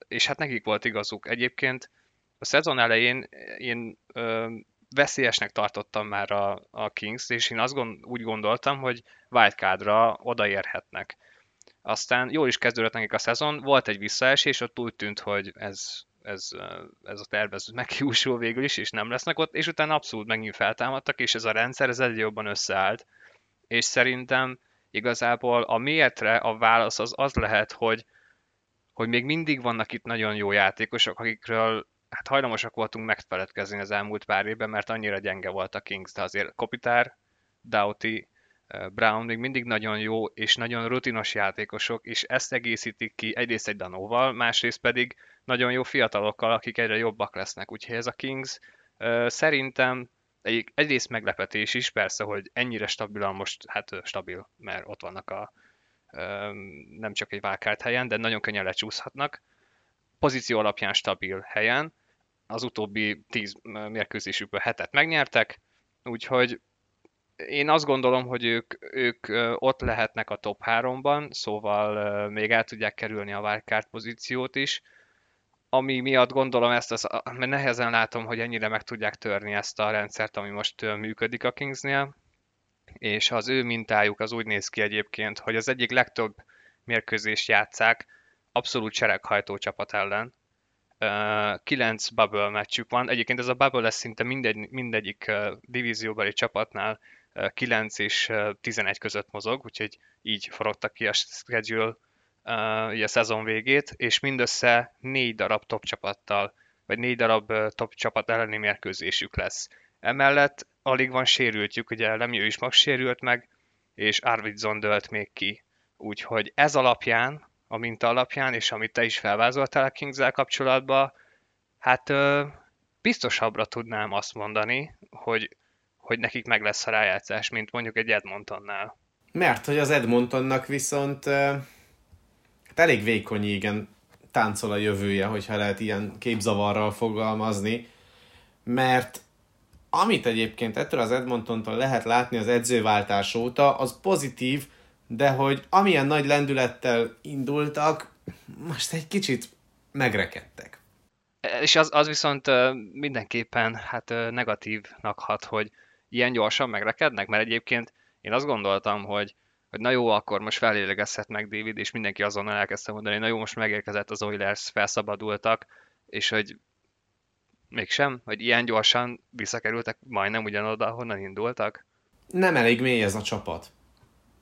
és hát nekik volt igazuk. Egyébként a szezon elején én ö, veszélyesnek tartottam már a, a Kings-t, és én azt gond, úgy gondoltam, hogy wildcardra odaérhetnek. Aztán jól is kezdődött nekik a szezon, volt egy visszaesés, ott úgy tűnt, hogy ez, ez, ez a tervező meghiúsul végül is, és nem lesznek ott, és utána abszolút megint feltámadtak, és ez a rendszer ez egyre jobban összeállt. És szerintem igazából a miértre a válasz az az lehet, hogy hogy még mindig vannak itt nagyon jó játékosok, akikről hát hajlamosak voltunk megfeledkezni az elmúlt pár évben, mert annyira gyenge volt a Kings, de azért Kopitar, Doughty, Brown még mindig nagyon jó és nagyon rutinos játékosok, és ezt egészítik ki egyrészt egy Danault-val, másrészt pedig nagyon jó fiatalokkal, akik egyre jobbak lesznek. Úgyhogy ez a Kings szerintem egy, egyrészt meglepetés is, persze, hogy ennyire stabilan most, hát stabil, mert ott vannak a nem csak egy wildcard helyen, de nagyon könnyen lecsúszhatnak. Pozíció alapján stabil helyen. Az utóbbi tíz mérkőzésükből hetet megnyertek, úgyhogy én azt gondolom, hogy ők, ők ott lehetnek a top háromban, szóval még el tudják kerülni a wildcard pozíciót is, ami miatt gondolom ezt, az, mert nehezen látom, hogy ennyire meg tudják törni ezt a rendszert, ami most működik a Kingsnél. És az ő mintájuk az úgy néz ki egyébként, hogy az egyik legtöbb mérkőzést játsszák abszolút sereghajtó csapat ellen. Kilenc bubble meccsük van. Egyébként ez a bubble lesz szinte mindegy, mindegyik divízióbeli csapatnál kilenc és tizenegy között mozog, úgyhogy így forogtak ki a schedule a szezon végét, és mindössze négy darab top csapattal, vagy négy darab top csapat elleni mérkőzésük lesz. Emellett alig van sérültjük, ugye Lemieux is mag sérült meg, és Arvidsson dölt még ki. Úgyhogy ez alapján, a minta alapján, és amit te is felvázoltál a Kings-zel kapcsolatban, hát ö, biztosabbra tudnám azt mondani, hogy, hogy nekik meg lesz a rájátszás, mint mondjuk egy Edmontonnál. Mert hogy az Edmontonnak viszont ö, elég vékony igen táncol a jövője, hogyha lehet ilyen képzavarral fogalmazni, mert amit egyébként ettől az Edmontontól lehet látni az edzőváltás óta, az pozitív, de hogy amilyen nagy lendülettel indultak, most egy kicsit megrekedtek. És az, az viszont mindenképpen hát negatívnak hat, hogy ilyen gyorsan megrekednek, mert egyébként én azt gondoltam, hogy, hogy na jó, akkor most felélegezhet meg David, és mindenki azonnal elkezdte mondani, na jó, most megérkezett az Oilers, felszabadultak, és hogy mégsem, hogy ilyen gyorsan visszakerültek majdnem ugyanoda, honnan indultak? Nem elég mély ez a csapat.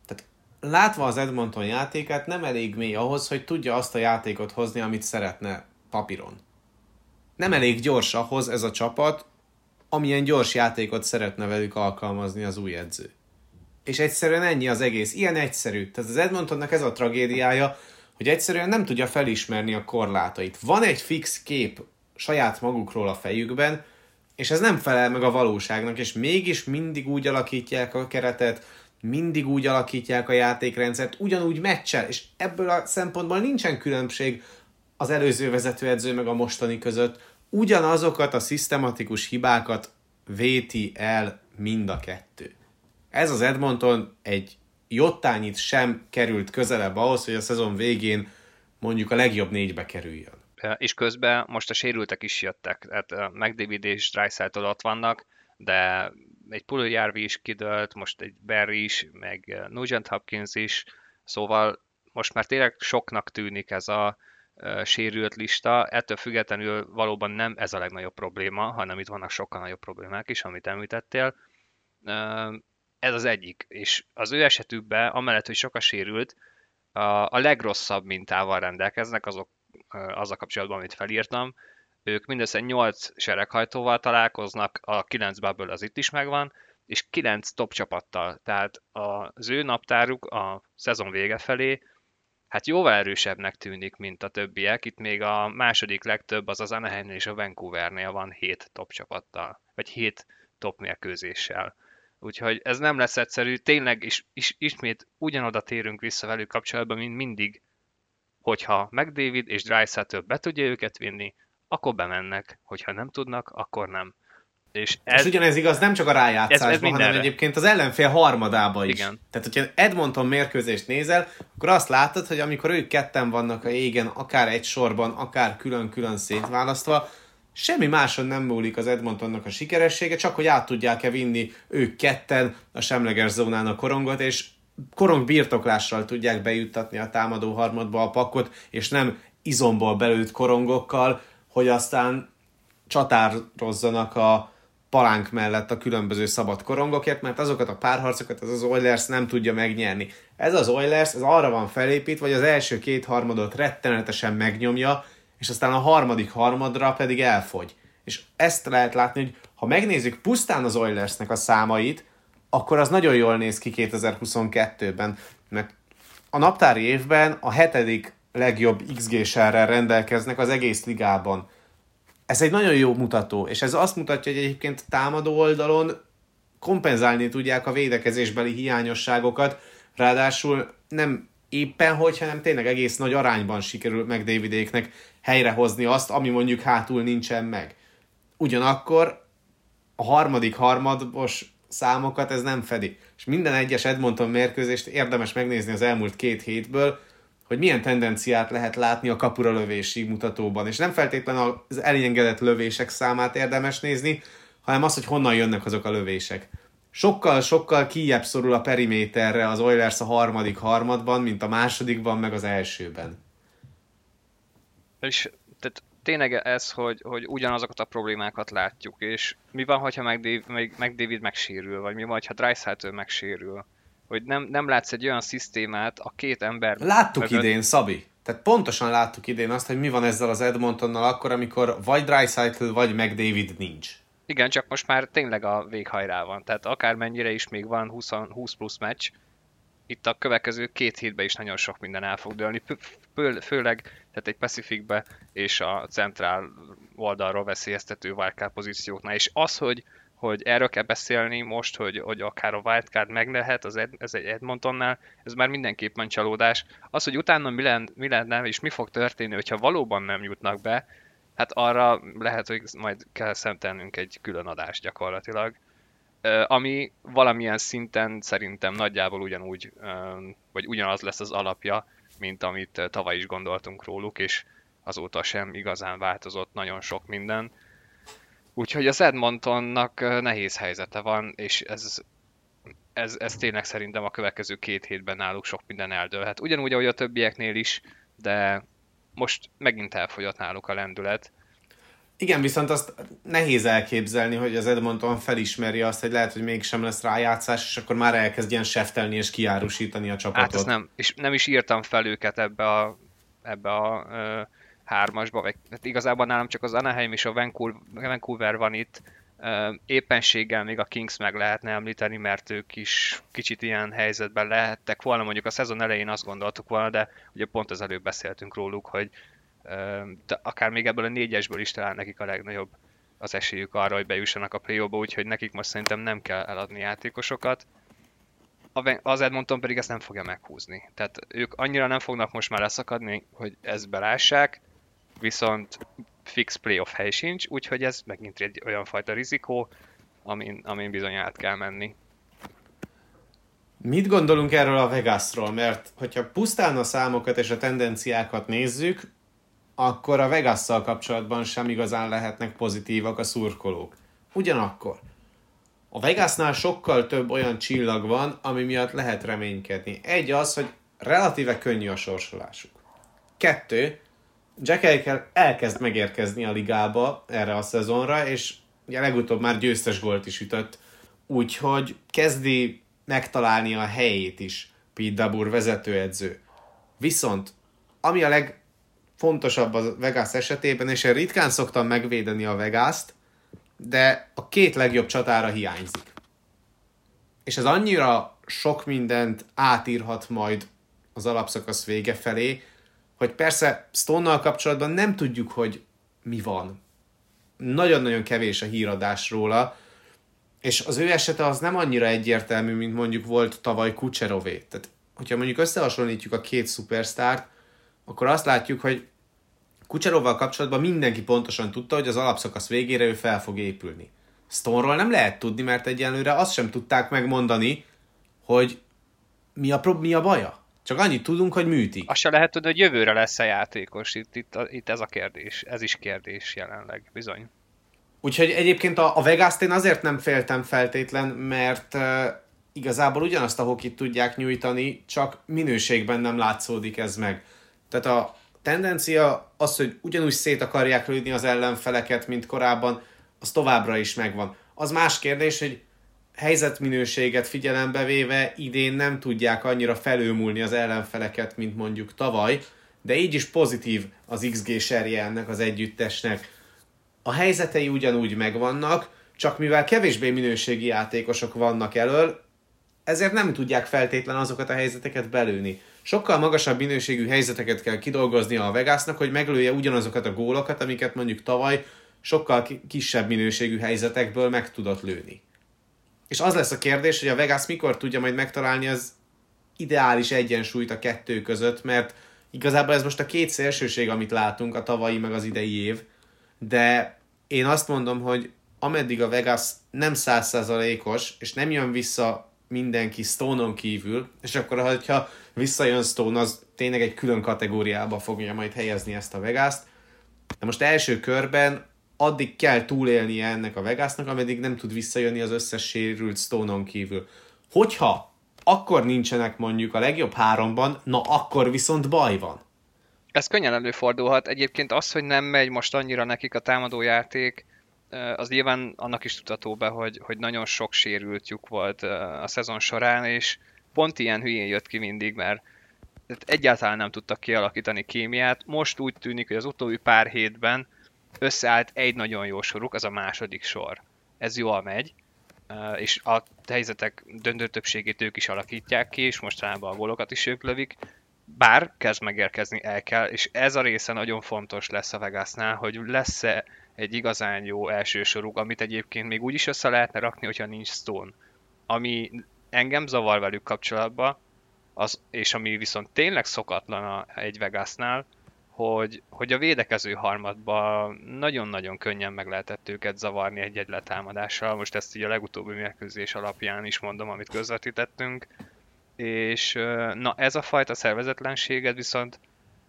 Tehát látva az Edmonton játékát, nem elég mély ahhoz, hogy tudja azt a játékot hozni, amit szeretne papíron. Nem elég gyors ahhoz ez a csapat, amilyen gyors játékot szeretne velük alkalmazni az új edző. És egyszerűen ennyi az egész. Ilyen egyszerű. Tehát az Edmontonnak ez a tragédiája, hogy egyszerűen nem tudja felismerni a korlátait. Van egy fix kép saját magukról a fejükben, és ez nem felel meg a valóságnak, és mégis mindig úgy alakítják a keretet, mindig úgy alakítják a játékrendszert, ugyanúgy meccsel, és ebből a szempontból nincsen különbség az előző vezetőedző meg a mostani között. Ugyanazokat a szisztematikus hibákat véti el mind a kettő. Ez az Edmonton egy jottányit sem került közelebb ahhoz, hogy a szezon végén mondjuk a legjobb négybe kerüljön. És közben most a sérültek is jöttek, tehát McDavid és Draisaitl ott vannak, de egy Pulujárvi is kidőlt, most egy Barry is, meg Nugent Hopkins is, szóval most már tényleg soknak tűnik ez a sérült lista, ettől függetlenül valóban nem ez a legnagyobb probléma, hanem itt vannak sokkal nagyobb problémák is, amit említettél. Ez az egyik, és az ő esetükben, amellett, hogy sok a sérült, a legrosszabb mintával rendelkeznek azok, azzal kapcsolatban, amit felírtam. Ők mindössze nyolc sereghajtóval találkoznak, a kilenc bubble az itt is megvan, és kilenc top csapattal. Tehát az ő naptáruk a szezon vége felé hát jóval erősebbnek tűnik, mint a többiek. Itt még a második legtöbb az az Anaheimnél és a Vancouvernél van hét top csapattal, vagy hét top mérkőzéssel. Úgyhogy ez nem lesz egyszerű, tényleg is, is, ismét ugyanoda térünk vissza velük kapcsolatban, mint mindig, hogyha McDavid és Draisaitl be tudja őket vinni, akkor bemennek, hogyha nem tudnak, akkor nem. És ez, és ugyanez igaz nem csak a rájátszásban, hanem egyébként az ellenfél harmadában is. Igen. Tehát, hogyha Edmonton mérkőzést nézel, akkor azt látod, hogy amikor ők ketten vannak a égen, akár egy sorban, akár külön-külön szétválasztva, semmi máson nem múlik az Edmontonnak a sikeressége, csak hogy át tudják-e vinni ők ketten a semleges zónán a korongot, és korong birtoklással tudják bejuttatni a támadó harmadba a pakkot, és nem izomból belőtt korongokkal, hogy aztán csatározzanak a palánk mellett a különböző szabad korongokért, mert azokat a párharcokat az, az Oilers nem tudja megnyerni. Ez az Oilers, ez arra van felépítve, hogy az első két harmadot rettenetesen megnyomja, és aztán a harmadik harmadra pedig elfogy. És ezt lehet látni, hogy ha megnézzük pusztán az Oilersnek a számait, akkor az nagyon jól néz ki kétezer-huszonkettőben, mert a naptári évben a hetedik legjobb iksz gé-sárrel rendelkeznek az egész ligában. Ez egy nagyon jó mutató, és ez azt mutatja, hogy egyébként támadó oldalon kompenzálni tudják a védekezésbeli hiányosságokat, ráadásul nem éppen hogy, hanem tényleg egész nagy arányban sikerül McDavidéknek helyrehozni azt, ami mondjuk hátul nincsen meg. Ugyanakkor a harmadik harmados számokat ez nem fedi. És minden egyes Edmonton mérkőzést érdemes megnézni az elmúlt két hétből, hogy milyen tendenciát lehet látni a kapura lövési mutatóban. És nem feltétlenül az elengedett lövések számát érdemes nézni, hanem az, hogy honnan jönnek azok a lövések. Sokkal-sokkal kijjebb szorul a periméterre az Oilers a harmadik harmadban, mint a másodikban, meg az elsőben. És tehát tényleg ez, hogy, hogy ugyanazokat a problémákat látjuk, és mi van, hogyha McDavid megsérül, vagy mi van, ha Draisaitl megsérül, hogy nem, nem látsz egy olyan szisztémát a két ember... Láttuk mögött. Idén, Szabi. Tehát pontosan láttuk idén azt, hogy mi van ezzel az Edmontonnal akkor, amikor vagy Draisaitl, vagy McDavid nincs. Igen, csak most már tényleg a véghajrá van. Tehát akármennyire is még van húsz, húsz plusz meccs, itt a következő két hétben is nagyon sok minden el fog dőlni, főleg tehát egy Pacificbe és a centrál oldalról veszélyeztető wildcard pozícióknál. És az, hogy, hogy erről kell beszélni most, hogy, hogy akár a wildcard meg lehet, az Ed, ez egy Edmontonnál, ez már mindenképpen csalódás. Az, hogy utána mi, len, mi lenne és mi fog történni, hogyha valóban nem jutnak be, hát arra lehet, hogy majd kell szemtelnünk egy külön adást gyakorlatilag. Ami valamilyen szinten szerintem nagyjából ugyanúgy, vagy ugyanaz lesz az alapja, mint amit tavaly is gondoltunk róluk, és azóta sem igazán változott nagyon sok minden. Úgyhogy az Edmontonnak nehéz helyzete van, és ez, ez, ez tényleg szerintem a következő két hétben náluk sok minden eldőlhet. Ugyanúgy, ahogy a többieknél is, de most megint elfogyott náluk a lendület. Igen, viszont azt nehéz elképzelni, hogy az Edmonton felismeri azt, hogy lehet, hogy mégsem lesz rájátszás, és akkor már elkezd ilyen seftelni és kiárusítani a csapatot. Hát ezt nem, és nem is írtam fel őket ebbe a, ebbe a e, hármasba, vagy hát igazából nálam csak az Anaheim és a Vancouver van itt, Éppenséggel még a Kings meg lehetne említeni, mert ők is kicsit ilyen helyzetben lehettek volna. Mondjuk a szezon elején azt gondoltuk volna, de ugye pont az előbb beszéltünk róluk, hogy akár még ebből a négyesből is talán nekik a legnagyobb az esélyük arra, hogy bejussanak a play-offba, úgyhogy nekik most szerintem nem kell eladni játékosokat. Az Edmonton pedig ezt nem fogja meghúzni. Tehát ők annyira nem fognak most már leszakadni, hogy ezt belássák, viszont fix playoff hely sincs, úgyhogy ez megint egy olyan fajta rizikó, amin, amin bizony át kell menni. Mit gondolunk erről a Vegasról? Mert hogyha pusztán a számokat és a tendenciákat nézzük, akkor a Vegasszal kapcsolatban sem igazán lehetnek pozitívak a szurkolók. Ugyanakkor a Vegasnál sokkal több olyan csillag van, ami miatt lehet reménykedni. Egy az, hogy relatíve könnyű a sorsolásuk. Kettő, Jack Eichel elkezd megérkezni a ligába erre a szezonra, és ugye legutóbb már győztes gólt is ütött, úgyhogy kezdi megtalálni a helyét is Pete Dabur vezetőedző. Viszont ami a legfontosabb a Vegas esetében, és én ritkán szoktam megvédeni a Vegast, de a két legjobb csatára hiányzik. És ez annyira sok mindent átírhat majd az alapszakasz vége felé, hogy persze Stone-nal kapcsolatban nem tudjuk, hogy mi van. Nagyon-nagyon kevés a híradás róla, és az ő esete az nem annyira egyértelmű, mint mondjuk volt tavaly Kucserové. Tehát, hogyha mondjuk összehasonlítjuk a két szupersztárt, akkor azt látjuk, hogy Kucserovval kapcsolatban mindenki pontosan tudta, hogy az alapszakasz végére ő fel fog épülni. Stone-ról nem lehet tudni, mert egyelőre azt sem tudták megmondani, hogy mi a, prob- mi a baja. Csak annyit tudunk, hogy műtik. Azt se lehet tudni, hogy jövőre lesz a játékos. Itt, itt, itt ez a kérdés. Ez is kérdés jelenleg, bizony. Úgyhogy egyébként a, a Vegast én azért nem féltem feltétlen, mert uh, igazából ugyanazt a hokit tudják nyújtani, csak minőségben nem látszódik ez meg. Tehát a tendencia az, hogy ugyanúgy szét akarják lőni az ellenfeleket, mint korábban, az továbbra is megvan. Az más kérdés, hogy helyzetminőséget figyelembe véve idén nem tudják annyira felülmúlni az ellenfeleket, mint mondjuk tavaly, de így is pozitív az iksz gé-serje ennek az együttesnek. A helyzetei ugyanúgy megvannak, csak mivel kevésbé minőségi játékosok vannak elől, ezért nem tudják feltétlen azokat a helyzeteket belőni. Sokkal magasabb minőségű helyzeteket kell kidolgoznia a Vegasnak, hogy meglője ugyanazokat a gólokat, amiket mondjuk tavaly sokkal kisebb minőségű helyzetekből meg tudott lőni. És az lesz a kérdés, hogy a Vegas mikor tudja majd megtalálni az ideális egyensúlyt a kettő között, mert igazából ez most a két szélsőség, amit látunk, a tavalyi meg az idei év, de én azt mondom, hogy ameddig a Vegas nem száz százalékos, és nem jön vissza mindenki Stone-on kívül, és akkor, hogyha visszajön Stone, az tényleg egy külön kategóriába fogja majd helyezni ezt a Vegast. De most első körben addig kell túlélnie ennek a Vegasnak, ameddig nem tud visszajönni az összes sérült Stone-on kívül. Hogyha akkor nincsenek mondjuk a legjobb háromban, na akkor viszont baj van. Ez könnyen előfordulhat. Egyébként az, hogy nem megy most annyira nekik a támadójáték, az nyilván annak is tudható be, hogy, hogy nagyon sok sérültjük volt a szezon során, és pont ilyen hülyén jött ki mindig, mert egyáltalán nem tudtak kialakítani kémiát. Most úgy tűnik, hogy az utóbbi pár hétben összeállt egy nagyon jó soruk, az a második sor. Ez jól megy, és a helyzetek döntő többségét ők is alakítják ki, és mostanában a gólokat is ők lövik. Bár kezd megérkezni el kell, és ez a része nagyon fontos lesz a Vegasnál, hogy lesz-e egy igazán jó első soruk, amit egyébként még úgy is össze lehetne rakni, hogyha nincs Stone. Ami engem zavar velük kapcsolatban, az, és ami viszont tényleg szokatlan egy Vegasnál, hogy, hogy a védekező harmadban nagyon-nagyon könnyen meg lehetett őket zavarni egy-egy letámadással. Most ezt így a legutóbbi mérkőzés alapján is mondom, amit közvetítettünk. És na ez a fajta szervezetlenséget viszont,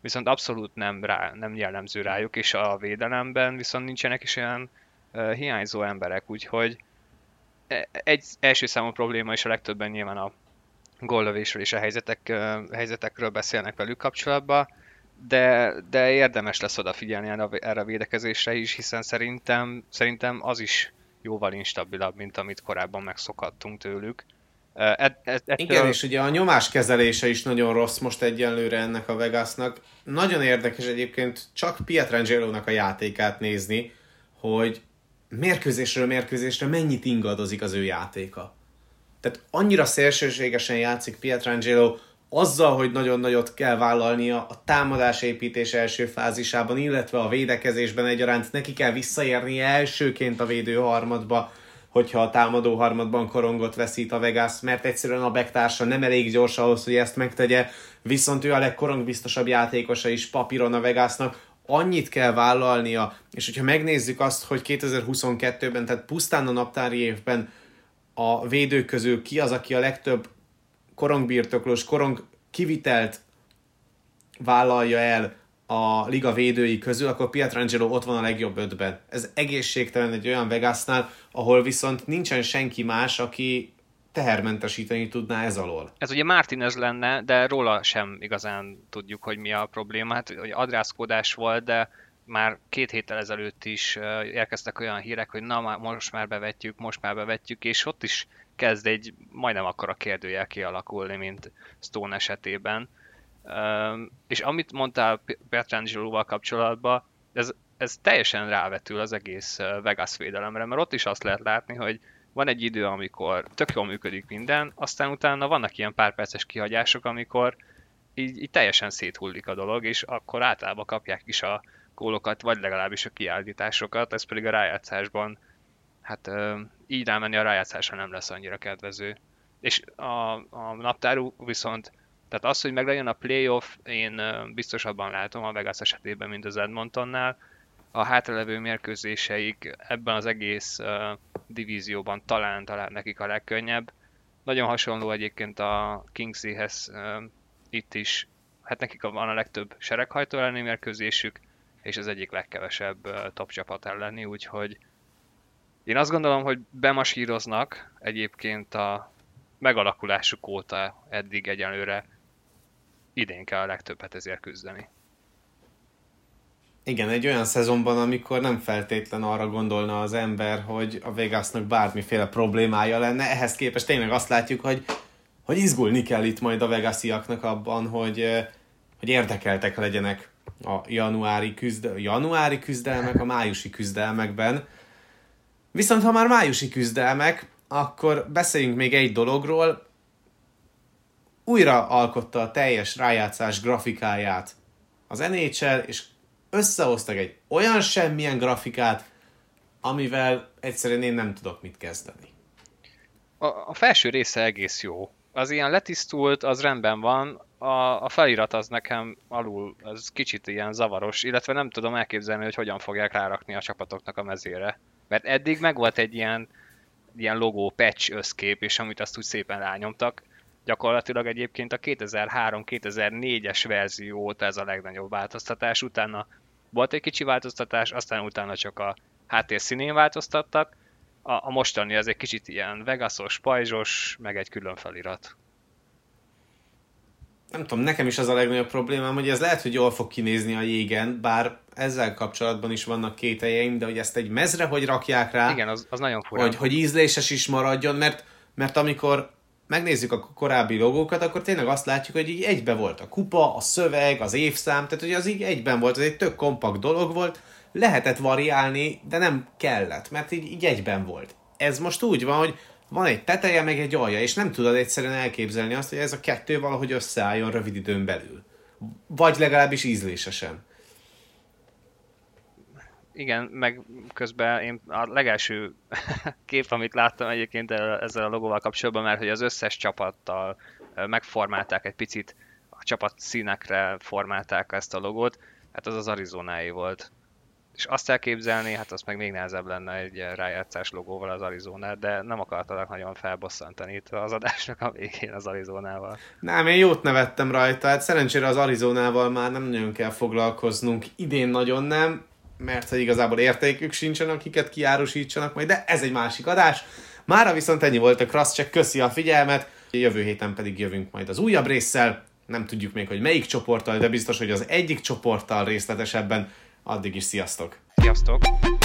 viszont abszolút nem, rá, nem jellemző rájuk, és a védelemben viszont nincsenek is olyan uh, hiányzó emberek, úgyhogy egy első számú probléma, és a legtöbben nyilván a góllövésről és a helyzetek, uh, helyzetekről beszélnek velük kapcsolatban, de, de érdemes lesz odafigyelni erre, erre a védekezésre is, hiszen szerintem, szerintem az is jóval instabilabb, mint amit korábban megszokhattunk tőlük. Et, et, ettől... Igen, és ugye a nyomás kezelése is nagyon rossz most egyenlőre ennek a Vegasnak. Nagyon érdekes egyébként csak Pietrangelónak a játékát nézni, hogy mérkőzésről mérkőzésre mennyit ingadozik az ő játéka. Tehát annyira szélsőségesen játszik Pietrangelo, azzal, hogy nagyon nagyot kell vállalnia a támadás építés első fázisában, illetve a védekezésben egyaránt neki kell visszaérnie elsőként a védő harmadba, hogyha a támadó harmadban korongot veszít a Vegas, mert egyszerűen a backtársa nem elég gyors ahhoz, hogy ezt megtegye, viszont ő a legkorongbiztosabb játékosa is papíron a Vegasnak, annyit kell vállalnia, és hogyha megnézzük azt, hogy kétezer-huszonkettőben, tehát pusztán a naptári évben a védők közül ki az, aki a legtöbb korongbirtoklós, korong kivitelt vállalja el a liga védői közül, akkor Pietrangelo ott van a legjobb ötben. Ez egészségtelen egy olyan Vegasnál, ahol viszont nincsen senki más, aki tehermentesíteni tudná ez alól. Ez ugye Martinez lenne, de róla sem igazán tudjuk, hogy mi a probléma. Hát, hogy adrászkodás volt, de már két héttel ezelőtt is érkeztek olyan hírek, hogy na, most már bevetjük, most már bevetjük, és ott is kezd egy majdnem akkora kérdőjel kialakulni, mint Stone esetében. És amit mondtál Pietrangelo-val kapcsolatban, ez, ez teljesen rávetül az egész Vegas védelemre, mert ott is azt lehet látni, hogy van egy idő, amikor tök jól működik minden, aztán utána vannak ilyen pár perces kihagyások, amikor így, így teljesen széthullik a dolog, és akkor általában kapják is a gólokat, vagy legalábbis a kiállításokat, ez pedig a rájátszásban, hát így rámenni a rájátszásra nem lesz annyira kedvező. És a, a naptárú viszont, tehát az, hogy meglegyen a playoff, én biztosabban látom a Vegas esetében, mint az Edmontonnál. A hátralevő mérkőzéseik ebben az egész uh, divízióban talán, talán nekik a legkönnyebb. Nagyon hasonló egyébként a Kingséhez uh, itt is. Hát nekik van a legtöbb sereghajtó elleni mérkőzésük, és az egyik legkevesebb uh, top csapat elleni, úgyhogy én azt gondolom, hogy bemasíroznak egyébként a megalakulásuk óta eddig egyenlőre. Idén kell a legtöbbet ezért küzdeni. Igen, egy olyan szezonban, amikor nem feltétlen arra gondolna az ember, hogy a Vegasnak bármiféle problémája lenne. Ehhez képest tényleg azt látjuk, hogy, hogy izgulni kell itt majd a vegasiaknak abban, hogy, hogy érdekeltek legyenek a januári, küzde- januári küzdelmek, a májusi küzdelmekben. Viszont ha már májusi küzdelmek, akkor beszéljünk még egy dologról. Újra alkotta a teljes rájátszás grafikáját az en há el, és összehoztak egy olyan semmilyen grafikát, amivel egyszerűen én nem tudok mit kezdeni. A, a felső része egész jó. Az ilyen letisztult, az rendben van, a, a felirat az nekem alul, az kicsit ilyen zavaros, illetve nem tudom elképzelni, hogy hogyan fogják rárakni a csapatoknak a mezére. Mert eddig meg volt egy ilyen, ilyen logó, patch összkép, és amit azt úgy szépen rányomtak. Gyakorlatilag egyébként a kétezer-három kétezer-négyes verzió óta ez a legnagyobb változtatás, utána volt egy kicsi változtatás, aztán utána csak a háttér színén változtattak, a, a mostani az egy kicsit ilyen vegasos, pajzsos, meg egy külön felirat. Nem tudom, nekem is az a legnagyobb problémám, hogy ez lehet, hogy jól fog kinézni a jégen, bár ezzel kapcsolatban is vannak kételjeim, de hogy ezt egy mezre hogy rakják rá, igen, az, az nagyon furán. Hogy, hogy ízléses is maradjon, mert, mert amikor megnézzük a korábbi logókat, akkor tényleg azt látjuk, hogy így egybe volt a kupa, a szöveg, az évszám, tehát hogy az így egyben volt, az egy tök kompakt dolog volt, lehetett variálni, de nem kellett, mert így, így egyben volt. Ez most úgy van, hogy van egy teteje, meg egy alja, és nem tudod egyszerűen elképzelni azt, hogy ez a kettő valahogy összeálljon rövid időn belül. Vagy legalábbis ízlésesen. Igen, meg közben én a legelső kép, amit láttam egyébként ezzel a logóval kapcsolatban, mert hogy az összes csapattal megformálták egy picit, a csapat színekre formálták ezt a logót, hát az az Arizonáé volt. És azt elképzelni, hát az meg még nehezebb lenne egy rájátszás logóval az Arizonát, de nem akartalak nagyon felbosszantani itt az adásnak a végén az Arizonával. Nem, én jót nevettem rajta, hát szerencsére az Arizonával már nem nagyon kell foglalkoznunk, idén nagyon nem, mert hogy igazából értékük sincsen, akiket kiárusítsanak majd, de ez egy másik adás. Mára viszont ennyi volt a Crosscheck, köszi a figyelmet, jövő héten pedig jövünk majd az újabb résszel, nem tudjuk még, hogy melyik csoporttal, de biztos, hogy az egyik csoporttal részletesebben. Addig is sziasztok! Sziasztok!